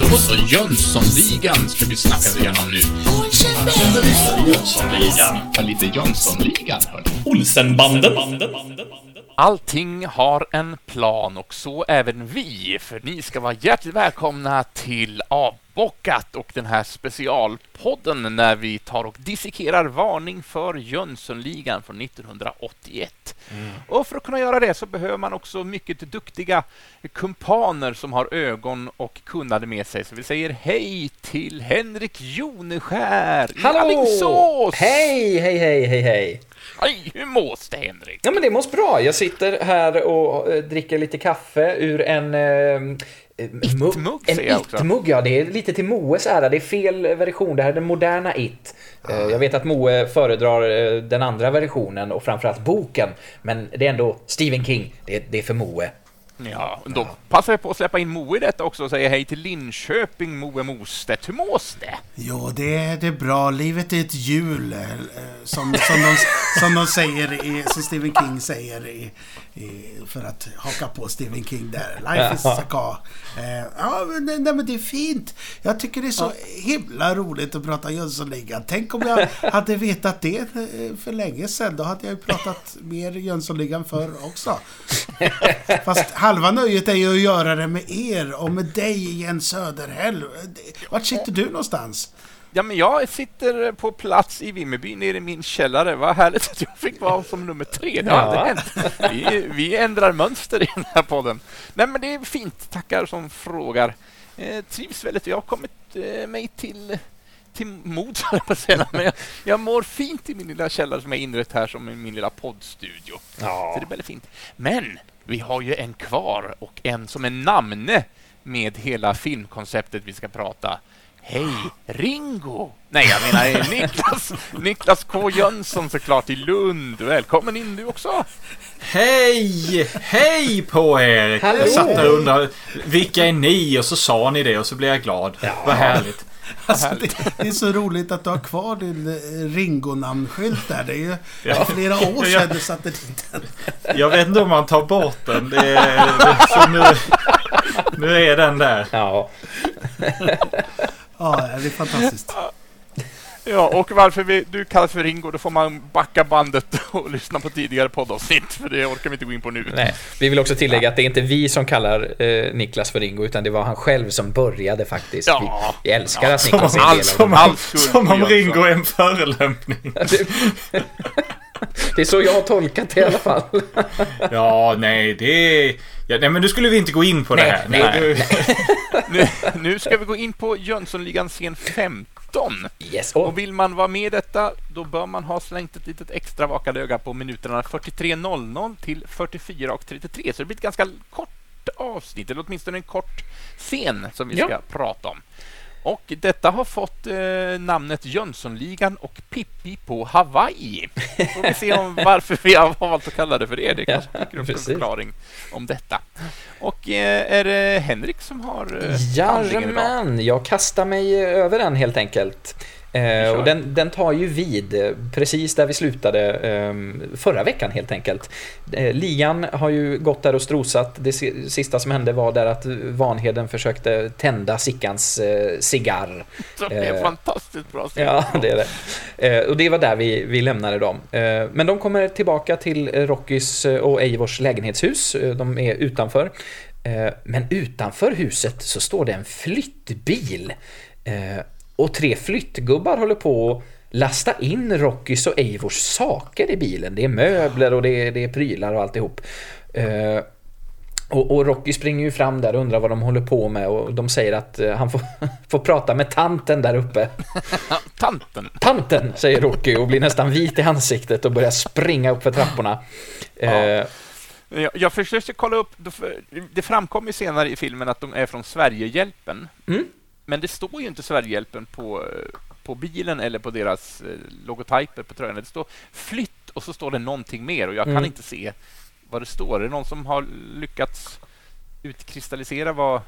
Och så Jönssonligan ska vi snacka igenom nu. Jönssonligan. Lite Jönssonligan. Olsenbanden. Allting har en plan och så även vi. För ni ska vara hjärtligt välkomna till Avbockat och den här specialpodden när vi tar och dissekerar varning för Jönssonligan från 1981. Och för att kunna göra det så behöver man också mycket duktiga kumpaner som har ögon och kunnade med sig. Så vi säger hej till Henrik Joneskär i Alingsås! Hej! Aj, hur mås det, Henrik? Ja, men det mås bra. Jag sitter här och dricker lite kaffe ur en itmugg. Ja, det är lite till Moes ära. Det är fel version. Det här är den moderna it. Jag vet att Moe föredrar den andra versionen och framförallt boken. Men det är ändå Stephen King. Det är för Moe. Ja, då passar vi på att släppa in Moe i detta också och säga hej till Linköping, Moe Mostet. Hur mås det? Jo, det är bra. Livet är ett hjul, som de säger, som Stephen King säger, för att haka på Stephen King där. Life is a car. Ja, men det är fint. Jag tycker det är så himla roligt att prata Jönssonligan. Tänk om jag hade vetat det för länge sedan. Då hade jag ju pratat mer Jönssonligan förr också. Fast halva nöjet är ju att göra det med er och med dig, Jens Söderhäll. Vart sitter du någonstans? Ja, men jag sitter på plats i Vimmerby nere i min källare. Vad härligt att jag fick vara som nummer 3. Ja. Vi ändrar mönster i den här podden. Nej, men det är fint. Tackar som frågar. Trivs väldigt. Jag har kommit mig till mod, men jag mår fint i min lilla källare som är inrett här som i min lilla poddstudio. Ja. Så det är väldigt fint. Men vi har ju en kvar och en som är namne med hela filmkonceptet vi ska prata. Hej, Ringo! Nej, jag menar Niklas K. Jönsson såklart i Lund. Välkommen in du också! Hej på er! Hallå. Jag satt där och undrade, vilka är ni? Och så sa ni det och så blev jag glad. Ja. Vad härligt! Alltså, det är så roligt att du har kvar din Ringo-namnskylt där. Det är ju flera år sedan du satte dit den. Jag vet inte om man tar bort den. Nu är den där. Ja. Ja, det är fantastiskt. Ja, och varför du kallas för Ringo, då får man backa bandet och lyssna på tidigare poddavsnitt, för det orkar vi inte gå in på nu. Nej, vi vill också tillägga att det är inte vi som kallar Niklas för Ringo, utan det var han själv som började faktiskt. Ja, vi älskar att Niklas är en del som om Ringo är en förelämpning. Det är så jag har tolkat det i alla fall. Ja, nej, nej, men nu skulle vi inte gå in på det här. Nej. Nu ska vi gå in på Jönssonligan scen 5. Yes. Och vill man vara med i detta, då bör man ha slängt ett litet extra vakande öga på minuterna 43.00 till 44.33. Så det blir ett ganska kort avsnitt, eller åtminstone en kort scen som vi ska prata om. Och detta har fått namnet Jönssonligan och Pippi på Hawaii. Så får vi se om varför vi har valt att kalla det för det. Det kanske dyker upp en förklaring om detta. Och är det Henrik som har handlingen? Jag kastar mig över den helt enkelt. Och den tar ju vid precis där vi slutade förra veckan helt enkelt. Ligan har ju gått där och strosat. Det sista som hände var där att Vanheden försökte tända Sickans cigarr. Det är fantastiskt bra cigarr. Ja, det är det. Och det var där vi lämnade dem. Men de kommer tillbaka till Rockys och Eivors lägenhetshus. De är utanför. Men utanför huset så står det en flyttbil. Och 3 flyttgubbar håller på att lasta in Rockys och Eivors saker i bilen. Det är möbler och det är prylar och alltihop. Och Rocky springer ju fram där och undrar vad de håller på med. Och de säger att han får prata med tanten där uppe. Tanten, säger Rocky och blir nästan vit i ansiktet och börjar springa upp för trapporna. Jag försökte kolla upp, det framkommer senare i filmen att de är från Sverigehjälpen. Men det står ju inte Sverigehjälpen på bilen eller på deras logotyper på tröjan. Det står flytt och så står det någonting mer och jag kan inte se vad det står. Är det någon som har lyckats utkristallisera vad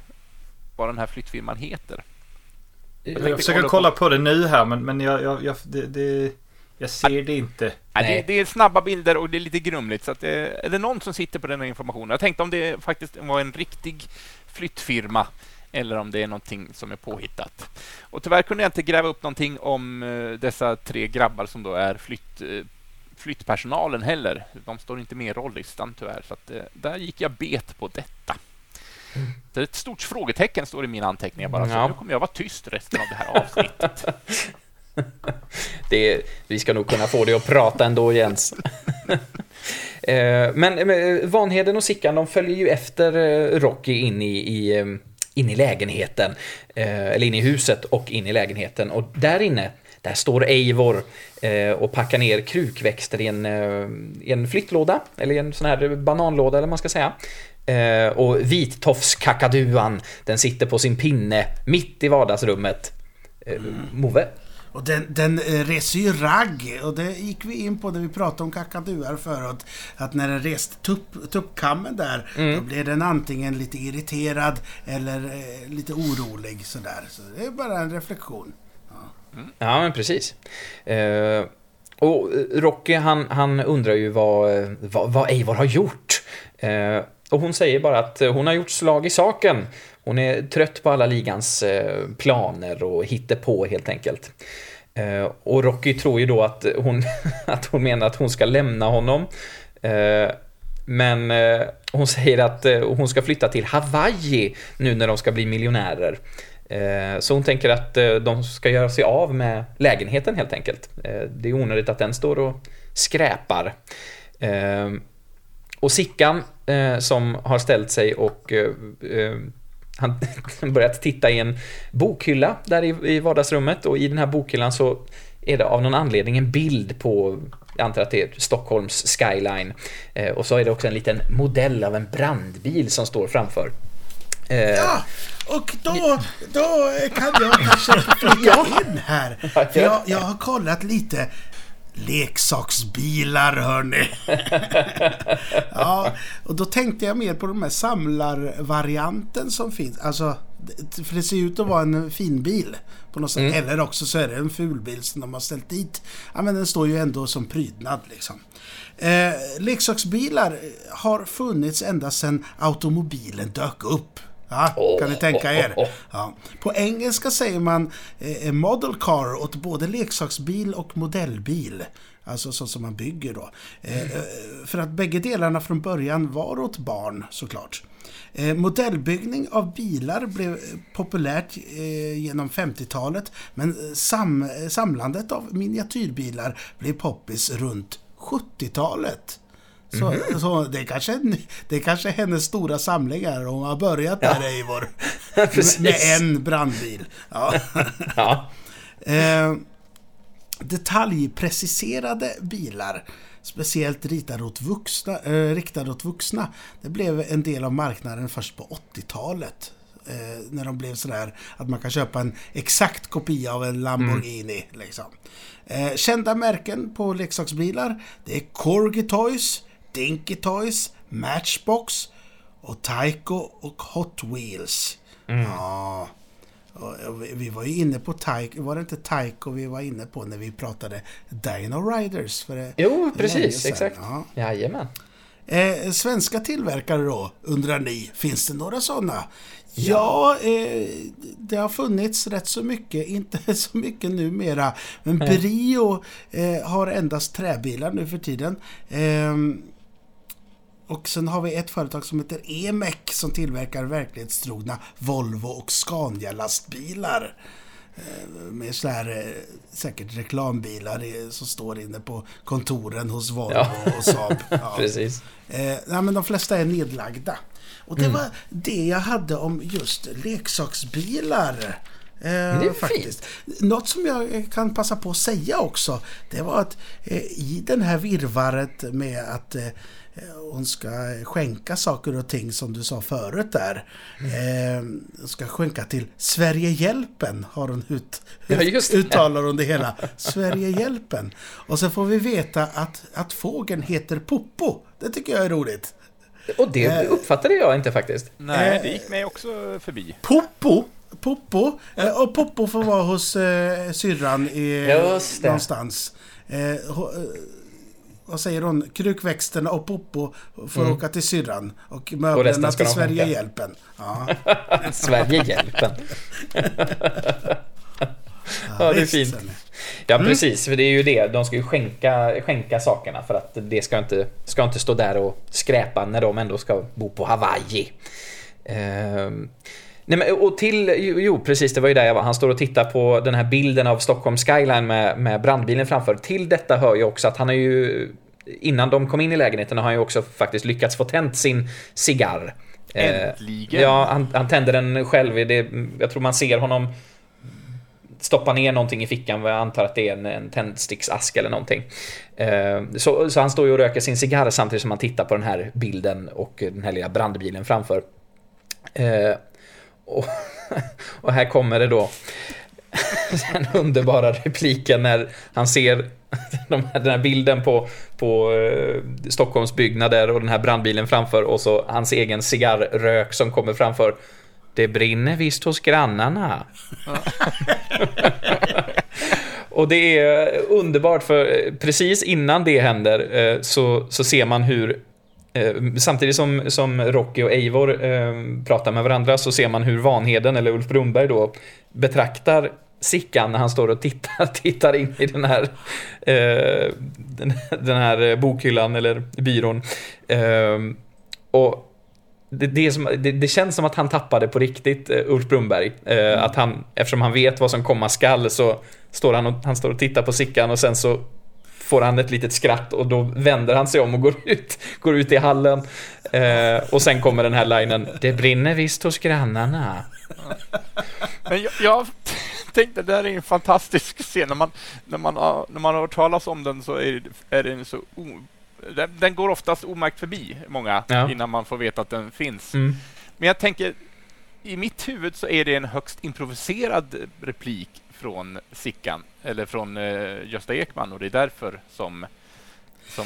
den här flyttfirman heter? Jag försöker kolla på det nu här, men jag Jag ser det inte. Det är snabba bilder och det är lite grumligt. Så att är det någon som sitter på den här informationen? Jag tänkte om det faktiskt var en riktig flyttfirma eller om det är någonting som är påhittat. Och tyvärr kunde jag inte gräva upp någonting om dessa tre grabbar som då är flyttpersonalen heller. De står inte med i rollistan tyvärr. Så att, där gick jag bet på detta. Det är ett stort frågetecken står i mina anteckningar bara. Så nu kommer jag vara tyst resten av det här avsnittet. Vi ska nog kunna få dig att prata ändå, Jens. Men Vanheden och Sickan, de följer ju efter Rocky in i lägenheten, eller in i huset och in i lägenheten. Och där inne, där står Eivor och packar ner krukväxter i en flyttlåda, eller i en sån här bananlåda eller man ska säga. Och vittofskakaduan, den sitter på sin pinne mitt i vardagsrummet. Move. Och den reser ju ragg, och det gick vi in på när vi pratade om kakaduar förut, att när den reste tuppkammen där, då blev den antingen lite irriterad eller lite orolig sådär. Så det är bara en reflektion. Ja, ja men precis. Och Rocky han undrar ju vad Eivor har gjort. Och hon säger bara att hon har gjort slag i saken. Hon är trött på alla ligans planer och hittar på helt enkelt. Och Rocky tror ju då att hon menar att hon ska lämna honom. Men hon säger att hon ska flytta till Hawaii nu när de ska bli miljonärer. Så hon tänker att de ska göra sig av med lägenheten helt enkelt. Det är onödigt att den står och skräpar. Och Sickan som har ställt sig och han börjat titta i en bokhylla där i vardagsrummet, och i den här bokhyllan så är det av någon anledning en bild på, jag antar att det är Stockholms skyline, och så är det också en liten modell av en brandbil som står framför. Ja, och då kan jag kanske flika in här. Jag har kollat lite leksaksbilar, hörni. Ja, och då tänkte jag mer på de här samlarvarianten som finns. Alltså, för det ser ut att vara en fin bil på något sätt. Eller också så är det en fulbil som de har ställt dit. Ja, men den står ju ändå som prydnad liksom. Leksaksbilar har funnits ända sedan automobilen dök upp. Ja, kan ni tänka er? Ja. På engelska säger man model car åt både leksaksbil och modellbil. Alltså så som man bygger då. För att bägge delarna från början var åt barn såklart. Modellbyggning av bilar blev populärt genom 50-talet. Men samlandet av miniatyrbilar blev poppis runt 70-talet. Så det är kanske hennes stora samlingar. Hon har börjat där, Eivor. Med en brandbil. Ja. Ja. Detaljpreciserade bilar, speciellt riktade åt vuxna, det blev en del av marknaden först på 80-talet. När de blev sådär att man kan köpa en exakt kopia av en Lamborghini liksom. Kända märken på leksaksbilar, det är Corgi Toys, Dinky Toys, Matchbox och Tyco och Hot Wheels. Ja. Och vi var ju inne på Tyco, var det inte Tyco vi var inne på när vi pratade Dino Riders? Jo, precis, exakt. Ja. Jajamän. Svenska tillverkare då, undrar ni, finns det några sådana? Ja, det har funnits rätt så mycket, inte så mycket numera, men Brio har endast träbilar nu för tiden. Och sen har vi ett företag som heter Emek som tillverkar verklighetstrogna Volvo och Scania lastbilar. Med så här säkert reklambilar som står inne på kontoren hos Volvo och Saab. Ja. Precis. Nej, men de flesta är nedlagda. Och det var det jag hade om just leksaksbilar. Det är faktiskt fint. Något som jag kan passa på att säga också, det var att i den här virvaret med att hon ska skänka saker och ting som du sa förut där, ska skänka till Sverigehjälpen, har hon uttalar hon det hela. Sverigehjälpen. Och så får vi veta att fågeln heter Poppo. Det tycker jag är roligt. Och det uppfattade jag inte faktiskt. Nej, det gick mig också förbi. Poppo får vara hos syrran någonstans. Vad säger hon? Krukväxterna och Poppo får åka till syrran och möblerna och till Sverigehjälpen. Ja. Sverigehjälpen. Ja, det är fint. Ja, precis, för det är ju det. De ska ju skänka sakerna för att det ska inte stå där och skräpa när de ändå ska bo på Hawaii. Nej, men, och till, jo precis, det var ju där jag var. Han står och tittar på den här bilden av Stockholm Skyline med brandbilen framför. Till detta hör ju också att han är ju, innan de kom in i lägenheten, har han ju också faktiskt lyckats få tänt sin cigarr. Äntligen. Ja, han tänder den själv. Det, jag tror man ser honom stoppa ner någonting i fickan. Jag antar att det är en tändsticksask eller någonting. Så han står ju och röker sin cigarr samtidigt som han tittar på den här bilden och den här lilla brandbilen framför. Och här kommer det då den underbara repliken när han ser den här bilden på Stockholms byggnader och den här brandbilen framför, och så hans egen cigarrök som kommer framför. Det brinner visst hos grannarna. Ja. Och det är underbart, för precis innan det händer så ser man hur, samtidigt som Rocky och Eivor pratar med varandra, så ser man hur Vanheden, eller Ulf Brunberg då, betraktar Sickan när han står och tittar in i den här bokhyllan eller byrån. Och det känns som att han tappade på riktigt, Ulf Brunberg. Att han, eftersom han vet vad som komma skall, så står han står och tittar på Sickan, och sen så får han ett litet skratt, och då vänder han sig om och går ut i hallen. Och sen kommer den här linen: det brinner visst hos grannarna. Men jag tänkte, det där är en fantastisk scen. När man har talas om den, så är den så... Den går oftast omärkt förbi många innan man får veta att den finns. Mm. Men jag tänker, i mitt huvud så är det en högst improviserad replik från Sickan, eller från Gösta Ekman, och det är därför som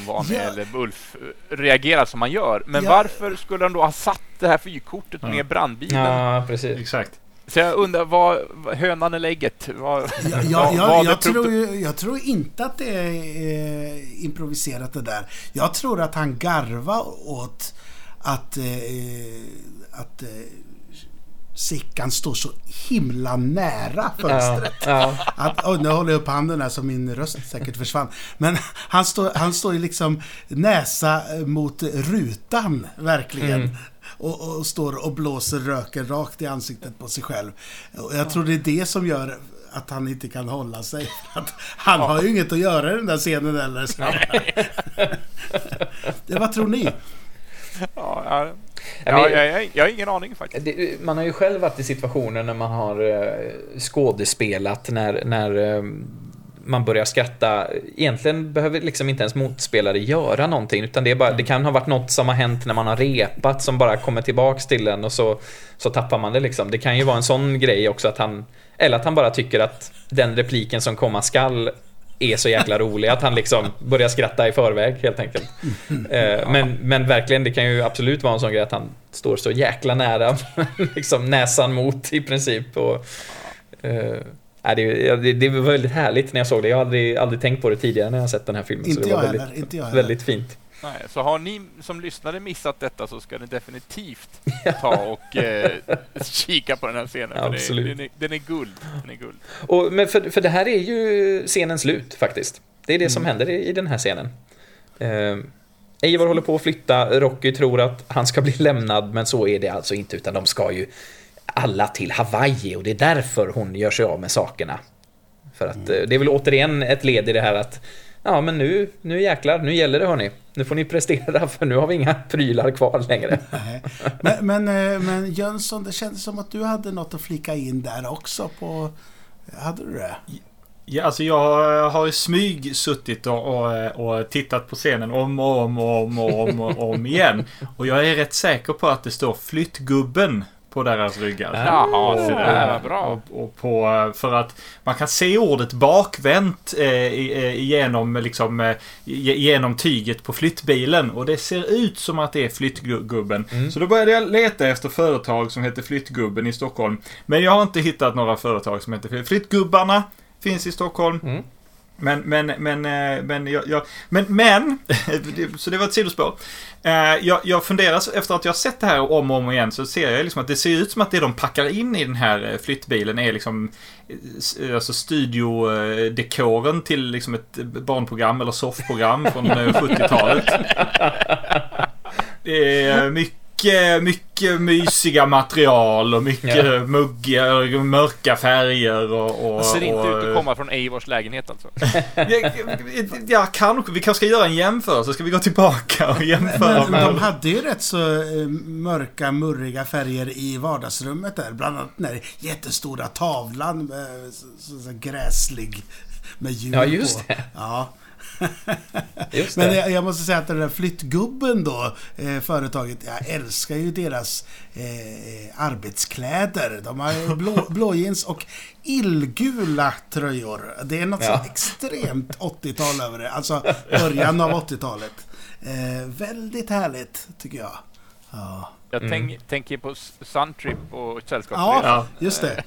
Vanheden eller Ulf reagerar som man gör. Men varför skulle han då ha satt det här fyrkortet med brandbilen? Ja, precis. Exakt. Så jag undrar, vad hönan eller ägget? Jag tror inte att det är improviserat det där. Jag tror att han garva åt att Sickan står så himla nära fönstret. Nu håller jag upp handen här så min röst säkert försvann. Men han står ju liksom näsa mot rutan, verkligen. Mm. Och står och blåser röken rakt i ansiktet på sig själv. Och jag tror det är det som gör att han inte kan hålla sig. Att han har ju inget att göra i den där scenen eller så. Det, vad tror ni? Jag har ingen aning faktiskt. Man har ju själv varit i situationer när man har skådespelat, när man börjar skratta. Egentligen behöver liksom inte ens motspelare göra någonting, utan det är bara, det kan ha varit något som har hänt när man har repat som bara kommer tillbaks till en, och så tappar man det liksom. Det kan ju vara en sån grej också, att han bara tycker att den repliken som komma skall är så jäkla rolig att han liksom börjar skratta i förväg helt enkelt. Men verkligen, det kan ju absolut vara en sån grej att han står så jäkla nära liksom näsan mot i princip, och det var väldigt härligt när jag såg det. Jag har aldrig tänkt på det tidigare när jag sett den här filmen. Inte så det var väldigt fint. Nej, så har ni som lyssnare missat detta, så ska ni definitivt ta och kika på den här scenen. Absolut. Den är guld. Och, men för det här är ju scenens slut faktiskt. Det är det som händer i den här scenen. Eivor håller på att flytta. Rocky tror att han ska bli lämnad, men så är det alltså inte, utan de ska ju alla till Hawaii, och det är därför hon gör sig av med sakerna. För att det är väl återigen ett led i det här att ja, men nu jäklar, nu gäller det, hörni. Nu får ni prestera, för nu har vi inga prylar kvar längre. Nej. Men Jönsson, det kändes som att du hade något att flika in där också på... Hade du det? Ja, alltså jag har i smyg suttit och tittat på scenen om och om igen. Och jag är rätt säker på att det står Flyttgubben på deras ryggar. Ja, bra. För att man kan se ordet bakvänt genom tyget på flyttbilen, och det ser ut som att det är Flyttgubben. Så då började jag leta efter företag som heter Flyttgubben i Stockholm, men jag har inte hittat några företag som heter Flyttgubbarna. Finns i Stockholm. Men så det var ett sidospår. Jag funderar efter att jag sett det här om och igen, så ser jag liksom att det ser ut som att det de packar in i den här flyttbilen är liksom, alltså studiodekoren till liksom ett barnprogram eller soffprogram från 70-talet. Det är mycket mysiga material och mycket muggiga och mörka färger och ser inte ut att komma från Eivors lägenhet alltså. Vi kanske ska göra en jämförelse. Ska vi gå tillbaka och jämföra? Men de hade ju rätt så mörka, murriga färger i vardagsrummet där. Bland annat den jättestora tavlan med så gräslig med djur på. Ja, just det. Ja. Men jag måste säga att den där flyttgubben då, företaget, jag älskar ju deras arbetskläder. De har blå jeans och illgula tröjor. Det är något så extremt 80-tal över det. Alltså början av 80-talet. Väldigt härligt tycker jag. Ja. Jag tänker på Suntrip och sällskapsresan. Ja, just det.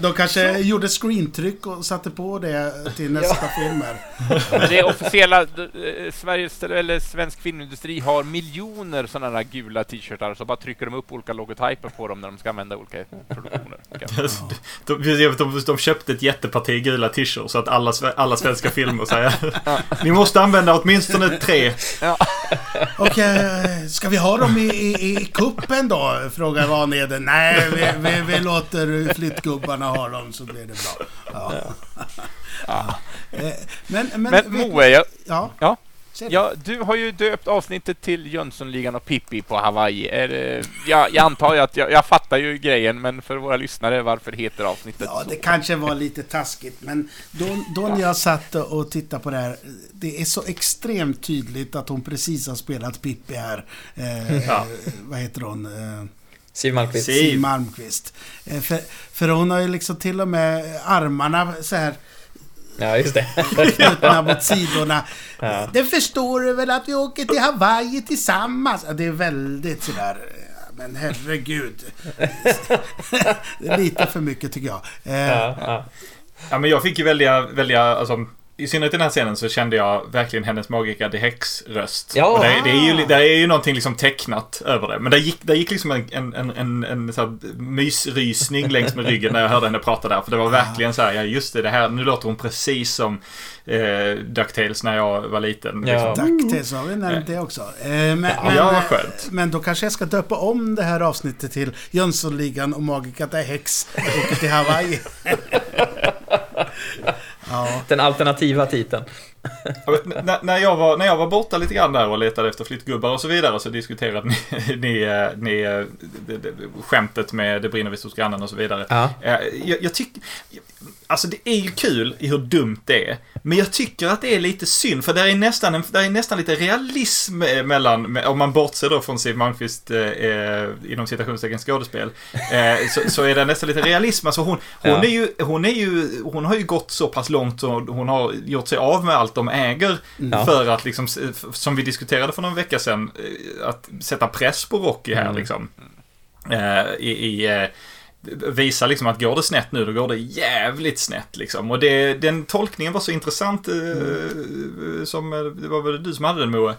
De kanske gjorde screentryck och satte på det till nästa film här. Men det officiella svensk filmindustri har miljoner sådana där gula t-shirtar, så bara trycker de upp olika logotyper på dem när de ska använda olika produktioner. De köpte ett jätteparti gula t-shirts så att alla svenska filmer säger ni måste använda åtminstone 3. Okej, ska vi ha dem i kuppen då? Frågar Vanheden. Nej, vi låter flyttgubbarna har dem så blir det bra. Ja. Ja. Men Moe, du har ju döpt avsnittet till Jönssonligan och Pippi på Hawaii. Jag antar att jag fattar ju grejen, men för våra lyssnare, varför heter avsnittet så? Det kanske var lite taskigt, men då när jag satt och tittade på det här, det är så extremt tydligt att hon precis har spelat Pippi här. Vad heter hon? Siv Malmqvist. För hon har ju liksom till och med armarna så här. Ja, just det. Knutna mot sidorna. Ja. Det förstår du väl att vi åker till Hawaii tillsammans. Det är väldigt så där. Men herregud. Det är lite för mycket tycker jag. Ja, men jag fick ju välja alltså, i synnerhet i den här scenen så kände jag verkligen hennes magiska The Hex-röst. Ja. Och det är ju någonting liksom tecknat över det. Men det gick liksom en så här mysrysning längs med ryggen när jag hörde henne prata där. För det var verkligen så här, det här, nu låter hon precis som DuckTales när jag var liten. Ja. Liksom. DuckTales har vi nämnt det också. Vad skönt. Men då kanske jag ska döpa om det här avsnittet till Jönssonligan och magiska The Hex och till Hawaii. Den alternativa titeln. När jag var borta lite grann där och letade efter flyttgubbar och så vidare, så diskuterade ni skämtet med det brinner vid hos grannen och så vidare. Ja. Jag tycker, alltså det är ju kul i hur dumt det är, men jag tycker att det är lite synd, för där är nästan lite realism mellan, om man bortser då från Siv Malmqvist inom citationstecken skådespel, så är det nästan lite realism. Alltså hon har ju gått så pass långt och hon har gjort sig av med allt de äger för att liksom, som vi diskuterade för någon vecka sedan, att sätta press på Rocky här liksom. Visa liksom att går det snett nu, då går det jävligt snett liksom. Och den tolkningen var så intressant, som det var väl du som hade den, Moe,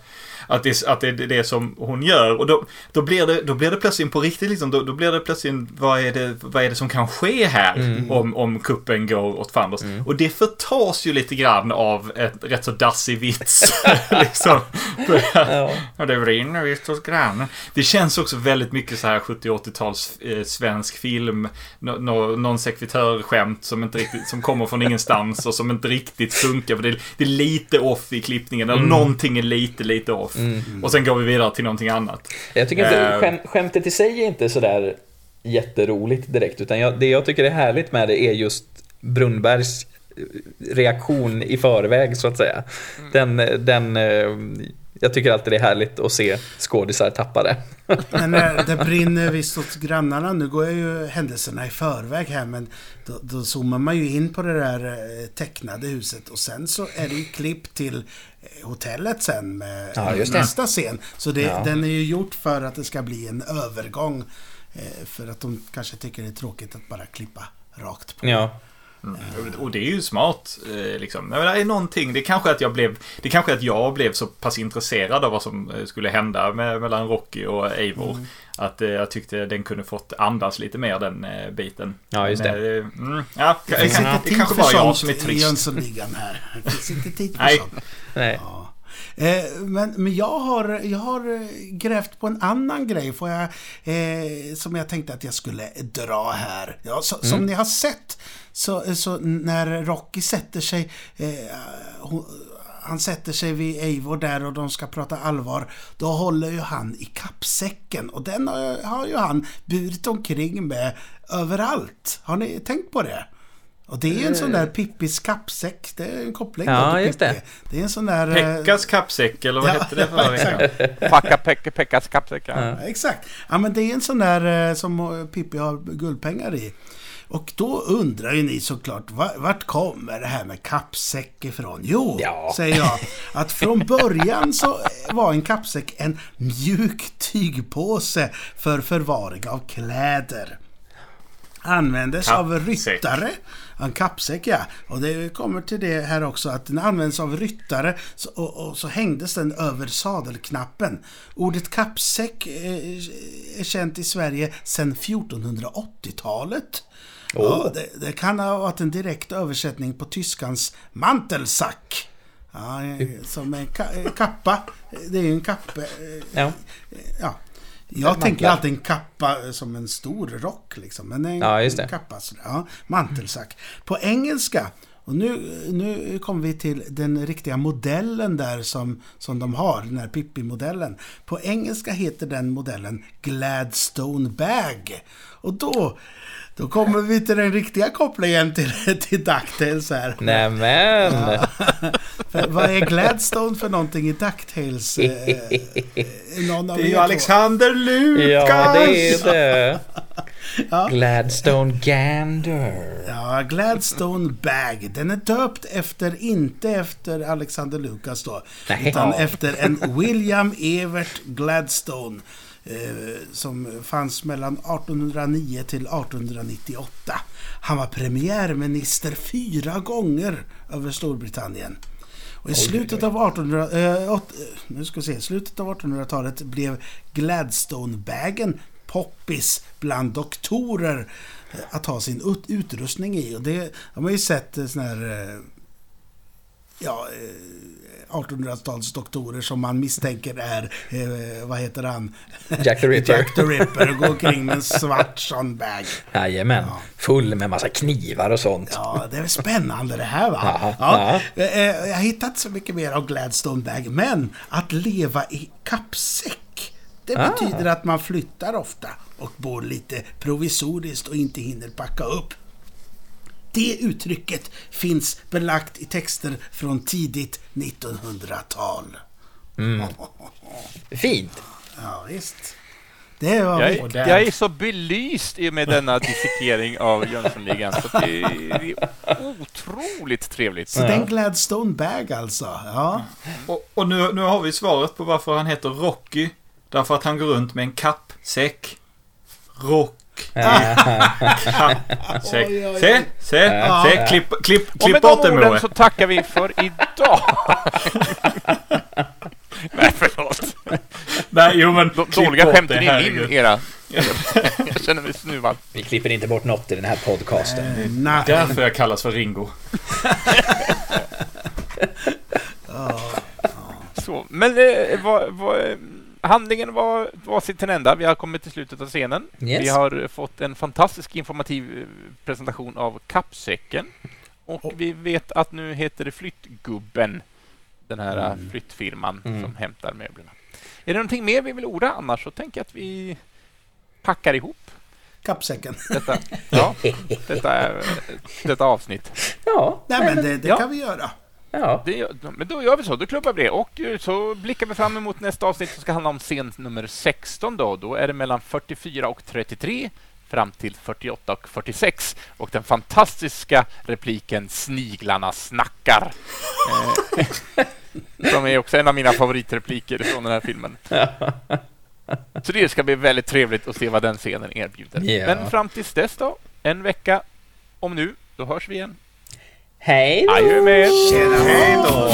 att det är det som hon gör. Och då blir det plötsligt på riktigt liksom, då blir det plötsligt vad är det som kan ske här om kuppen går åt fanders. Och det förtas ju lite grann av ett rätt så dassig vits liksom. Det brinner visst hos grannen. Det känns också väldigt mycket så här 70-80-tals svensk film, någon sekvitörskämt som kommer från ingenstans och som inte riktigt funkar, för det är lite off i klippningen, eller någonting är lite off, och sen går vi vidare till någonting annat. Jag tycker inte skämtet i sig är inte så där jätteroligt direkt, utan det jag tycker är härligt med det är just Brunbergs reaktion i förväg så att säga. Jag tycker alltid det är härligt att se skådisar tappa det. Men det brinner visst åt grannarna. Nu går jag ju händelserna i förväg här, men då zoomar man ju in på det där tecknade huset, och sen så är det ju klipp till hotellet sen med nästa scen. Så den är ju gjort för att det ska bli en övergång, för att de kanske tycker det är tråkigt att bara klippa rakt på. Ja. Och det är ju smart liksom. Men det är någonting, det kanske att jag blev så pass intresserad av vad som skulle hända mellan Rocky och Eivor att jag tyckte den kunde fått andas lite mer, den biten. Ja, just det. Det kanske var jag som är trist. Jönssonligan här. Det finns inte tid för sånt. Nej. Ja. Men jag har grävt på en annan grej får jag, som jag tänkte att jag skulle dra här. Ja, som ni har sett så när Rocky sätter sig han sätter sig vid Eivor där och de ska prata allvar, då håller ju han i kappsäcken och den har ju han burit omkring med överallt. Har ni tänkt på det? Och det är en sån där Pippis kappsäck. Det är en koppling. Ja, just det. Det är en sån där... Pekkas kappsäck, eller vad hette det för veckan? Packa Pekkas kappsäck. Ja, exakt. Ja, men det är en sån där som Pippi har guldpengar i. Och då undrar ju ni såklart, vart kommer det här med kappsäck ifrån? Jo, säger jag, att från början så var en kappsäck en mjuk tygpåse för förvaring av kläder. Användes av ryttare. En kappsäck, ja. Och det kommer till det här också, att den används av ryttare och så hängdes den över sadelknappen. Ordet kappsäck är känt i Sverige sedan 1480-talet. Ja, det kan ha varit en direkt översättning på tyskans mantelsack. Ja, som en kappa. Det är ju en kappe. Ja. Jag tänker alltid en kappa som en stor rock liksom, men en kappa sådär, mantelsack. På engelska, och nu kommer vi till den riktiga modellen där som de har, den här Pippi-modellen. På engelska heter den modellen Gladstone Bag. Och då kommer vi till den riktiga kopplingen till DuckTales här. Nämen! Ja. Vad är Gladstone för någonting i DuckTales? Det är ju Alexander Lukas! Ja, det är det. Ja. Gladstone Gander. Ja, Gladstone Bag. Den är döpt inte efter Alexander Lukas då. Nej, utan efter en William Evert Gladstone. Som fanns mellan 1809 till 1898. Han var premiärminister 4 gånger över Storbritannien. Och i slutet av 1800-talet blev Gladstone-bagen poppis bland doktorer att ha sin utrustning i. Och det de har ju sett sån här 1800-tals doktorer som man misstänker är vad heter han? Jack the Ripper. Jack the Ripper och går kring med en svart sån bag. Jajamän, full med massa knivar och sånt. Ja, det är spännande det här, va? Ja. Jag har hittat så mycket mer av Gladstone Bag, men att leva i kappsäck, det betyder att man flyttar ofta och bor lite provisoriskt och inte hinner packa upp. Det uttrycket finns belagt i texter från tidigt 1900-tal. Mm. Fint. Ja, visst. Det var jag är så belyst i med denna dissekering av Jönssonligan, så det är otroligt trevligt. Så den Gladstone Bag alltså. Ja. Och nu har vi svaret på varför han heter Rocky. Därför att han går runt med en kappsäck. Rock. Se, klipp åt den, Moe. Och med de orden så tackar vi för idag. Nej, förlåt. Dåliga skämten i min era. Jag känner mig snuvad. Vi klipper inte bort något i den här podcasten. Nej. Därför jag kallas för Ringo. Så, men handlingen var sitt till ända. Vi har kommit till slutet av scenen. Yes. Vi har fått en fantastisk informativ presentation av kappsäcken. Och vi vet att nu heter det Flyttgubben, den här flyttfirman som hämtar möblerna. Är det någonting mer vi vill orda annars, så tänker jag att vi packar ihop kappsäcken. Detta avsnitt. Ja, men det kan vi göra. Ja. Men då gör vi så, då klubbar vi det. Och så blickar vi fram emot nästa avsnitt som ska handla om scen nummer 16. Då är det mellan 44 och 33 fram till 48 och 46. Och den fantastiska repliken Sniglarna snackar. Som är också en av mina favoritrepliker från den här filmen. Så det ska bli väldigt trevligt att se vad den scenen erbjuder. Men fram tills dess då, en vecka om nu, Då hörs vi igen. Hej då! Hej då!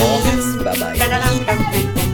Bye bye.